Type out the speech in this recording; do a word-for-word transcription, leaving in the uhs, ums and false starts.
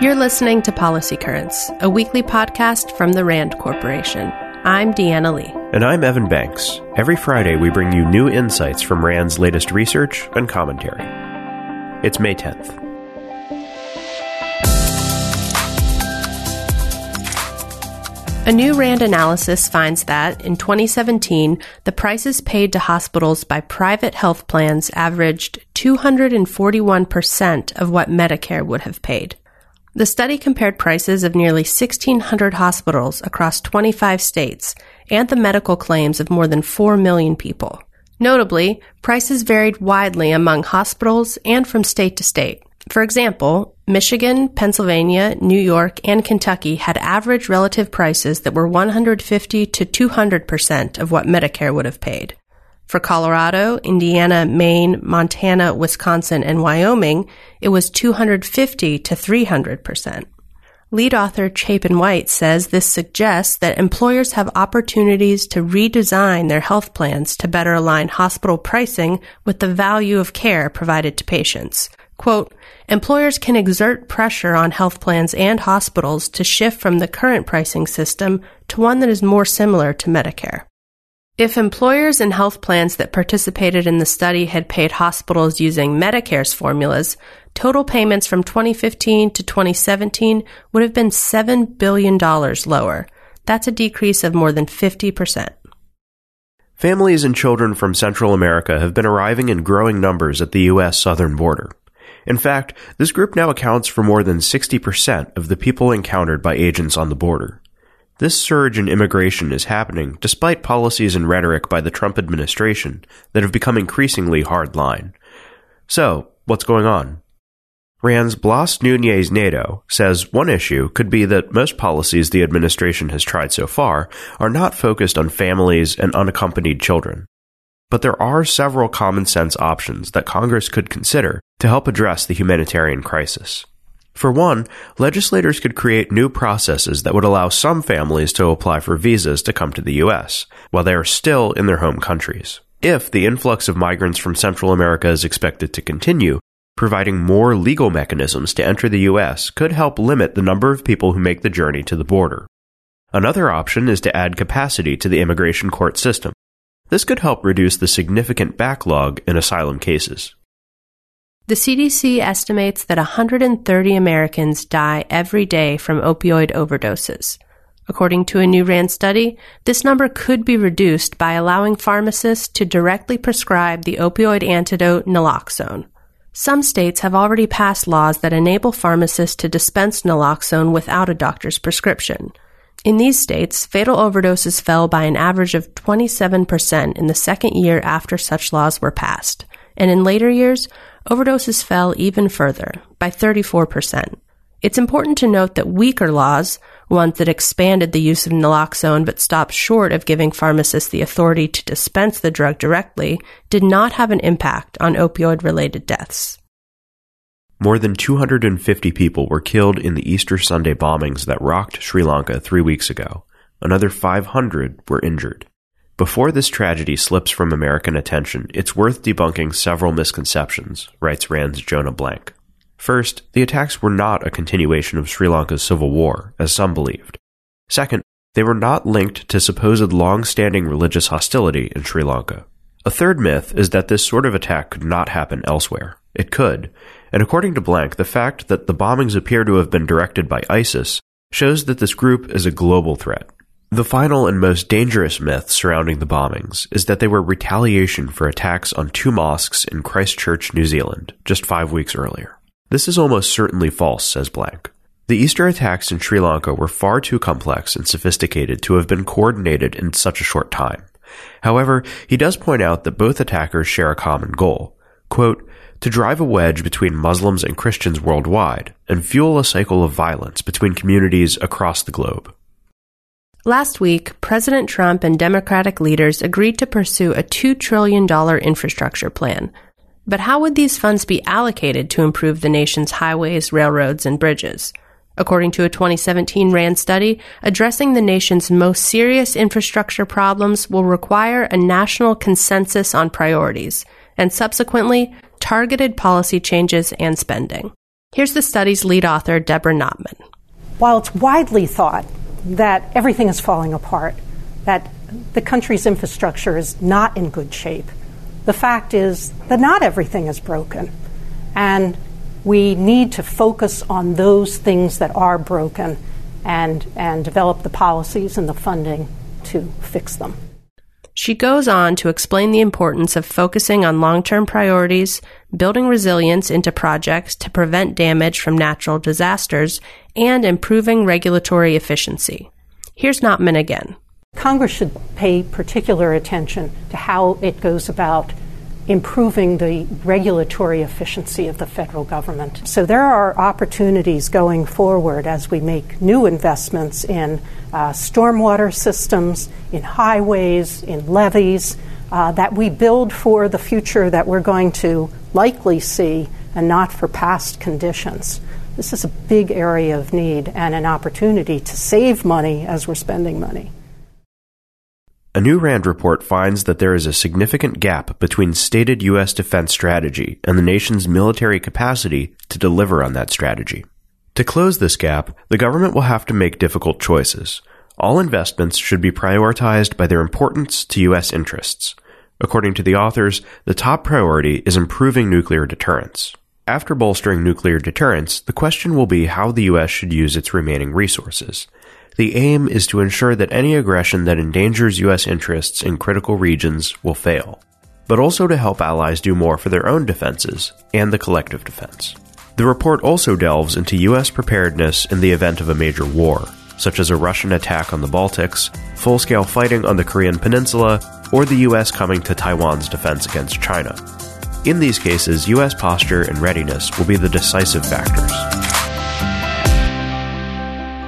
You're listening to Policy Currents, a weekly podcast from the RAND Corporation. I'm Deanna Lee. And I'm Evan Banks. Every Friday, we bring you new insights from RAND's latest research and commentary. It's May tenth. A new RAND analysis finds that, in twenty seventeen, the prices paid to hospitals by private health plans averaged two hundred forty-one percent of what Medicare would have paid. The study compared prices of nearly sixteen hundred hospitals across twenty-five states and the medical claims of more than four million people. Notably, prices varied widely among hospitals and from state to state. For example, Michigan, Pennsylvania, New York, and Kentucky had average relative prices that were one hundred fifty to two hundred percent of what Medicare would have paid. For Colorado, Indiana, Maine, Montana, Wisconsin, and Wyoming, it was two hundred fifty to three hundred percent. Lead author Chapin White says this suggests that employers have opportunities to redesign their health plans to better align hospital pricing with the value of care provided to patients. Quote, employers can exert pressure on health plans and hospitals to shift from the current pricing system to one that is more similar to Medicare. If employers and health plans that participated in the study had paid hospitals using Medicare's formulas, total payments from twenty fifteen to twenty seventeen would have been seven billion dollars lower. That's a decrease of more than fifty percent. Families and children from Central America have been arriving in growing numbers at the U S southern border. In fact, this group now accounts for more than sixty percent of the people encountered by agents on the border. This surge in immigration is happening despite policies and rhetoric by the Trump administration that have become increasingly hardline. So, what's going on? RAND's Blas Nunez Nato says one issue could be that most policies the administration has tried so far are not focused on families and unaccompanied children. But there are several common-sense options that Congress could consider to help address the humanitarian crisis. For one, legislators could create new processes that would allow some families to apply for visas to come to the U S, while they are still in their home countries. If the influx of migrants from Central America is expected to continue, providing more legal mechanisms to enter the U S could help limit the number of people who make the journey to the border. Another option is to add capacity to the immigration court system. This could help reduce the significant backlog in asylum cases. The C D C estimates that one hundred thirty Americans die every day from opioid overdoses. According to a new RAND study, this number could be reduced by allowing pharmacists to directly prescribe the opioid antidote naloxone. Some states have already passed laws that enable pharmacists to dispense naloxone without a doctor's prescription. In these states, fatal overdoses fell by an average of twenty-seven percent in the second year after such laws were passed, and in later years, overdoses fell even further, by thirty-four percent. It's important to note that weaker laws, ones that expanded the use of naloxone but stopped short of giving pharmacists the authority to dispense the drug directly, did not have an impact on opioid-related deaths. More than two hundred fifty people were killed in the Easter Sunday bombings that rocked Sri Lanka three weeks ago. Another five hundred were injured. Before this tragedy slips from American attention, it's worth debunking several misconceptions, writes RAND's Jonah Blank. First, the attacks were not a continuation of Sri Lanka's civil war, as some believed. Second, they were not linked to supposed long-standing religious hostility in Sri Lanka. A third myth is that this sort of attack could not happen elsewhere. It could. And according to Blank, the fact that the bombings appear to have been directed by ISIS shows that this group is a global threat. The final and most dangerous myth surrounding the bombings is that they were retaliation for attacks on two mosques in Christchurch, New Zealand, just five weeks earlier. This is almost certainly false, says Blank. The Easter attacks in Sri Lanka were far too complex and sophisticated to have been coordinated in such a short time. However, he does point out that both attackers share a common goal. Quote, to drive a wedge between Muslims and Christians worldwide and fuel a cycle of violence between communities across the globe. Last week, President Trump and Democratic leaders agreed to pursue a two trillion dollars infrastructure plan. But how would these funds be allocated to improve the nation's highways, railroads, and bridges? According to a twenty seventeen RAND study, addressing the nation's most serious infrastructure problems will require a national consensus on priorities, and subsequently, targeted policy changes and spending. Here's the study's lead author, Deborah Knopman. While it's widely thought that everything is falling apart, that the country's infrastructure is not in good shape, the fact is that not everything is broken. And we need to focus on those things that are broken and, and develop the policies and the funding to fix them. She goes on to explain the importance of focusing on long-term priorities, building resilience into projects to prevent damage from natural disasters, and improving regulatory efficiency. Here's Knopman again. Congress should pay particular attention to how it goes about improving the regulatory efficiency of the federal government. So there are opportunities going forward as we make new investments in uh, stormwater systems, in highways, in levees, uh, that we build for the future that we're going to likely see and not for past conditions. This is a big area of need and an opportunity to save money as we're spending money. A new RAND report finds that there is a significant gap between stated U S defense strategy and the nation's military capacity to deliver on that strategy. To close this gap, the government will have to make difficult choices. All investments should be prioritized by their importance to U S interests. According to the authors, the top priority is improving nuclear deterrence. After bolstering nuclear deterrence, the question will be how the U S should use its remaining resources. The aim is to ensure that any aggression that endangers U S interests in critical regions will fail, but also to help allies do more for their own defenses and the collective defense. The report also delves into U S preparedness in the event of a major war, such as a Russian attack on the Baltics, full-scale fighting on the Korean Peninsula, or the U S coming to Taiwan's defense against China. In these cases, U S posture and readiness will be the decisive factors.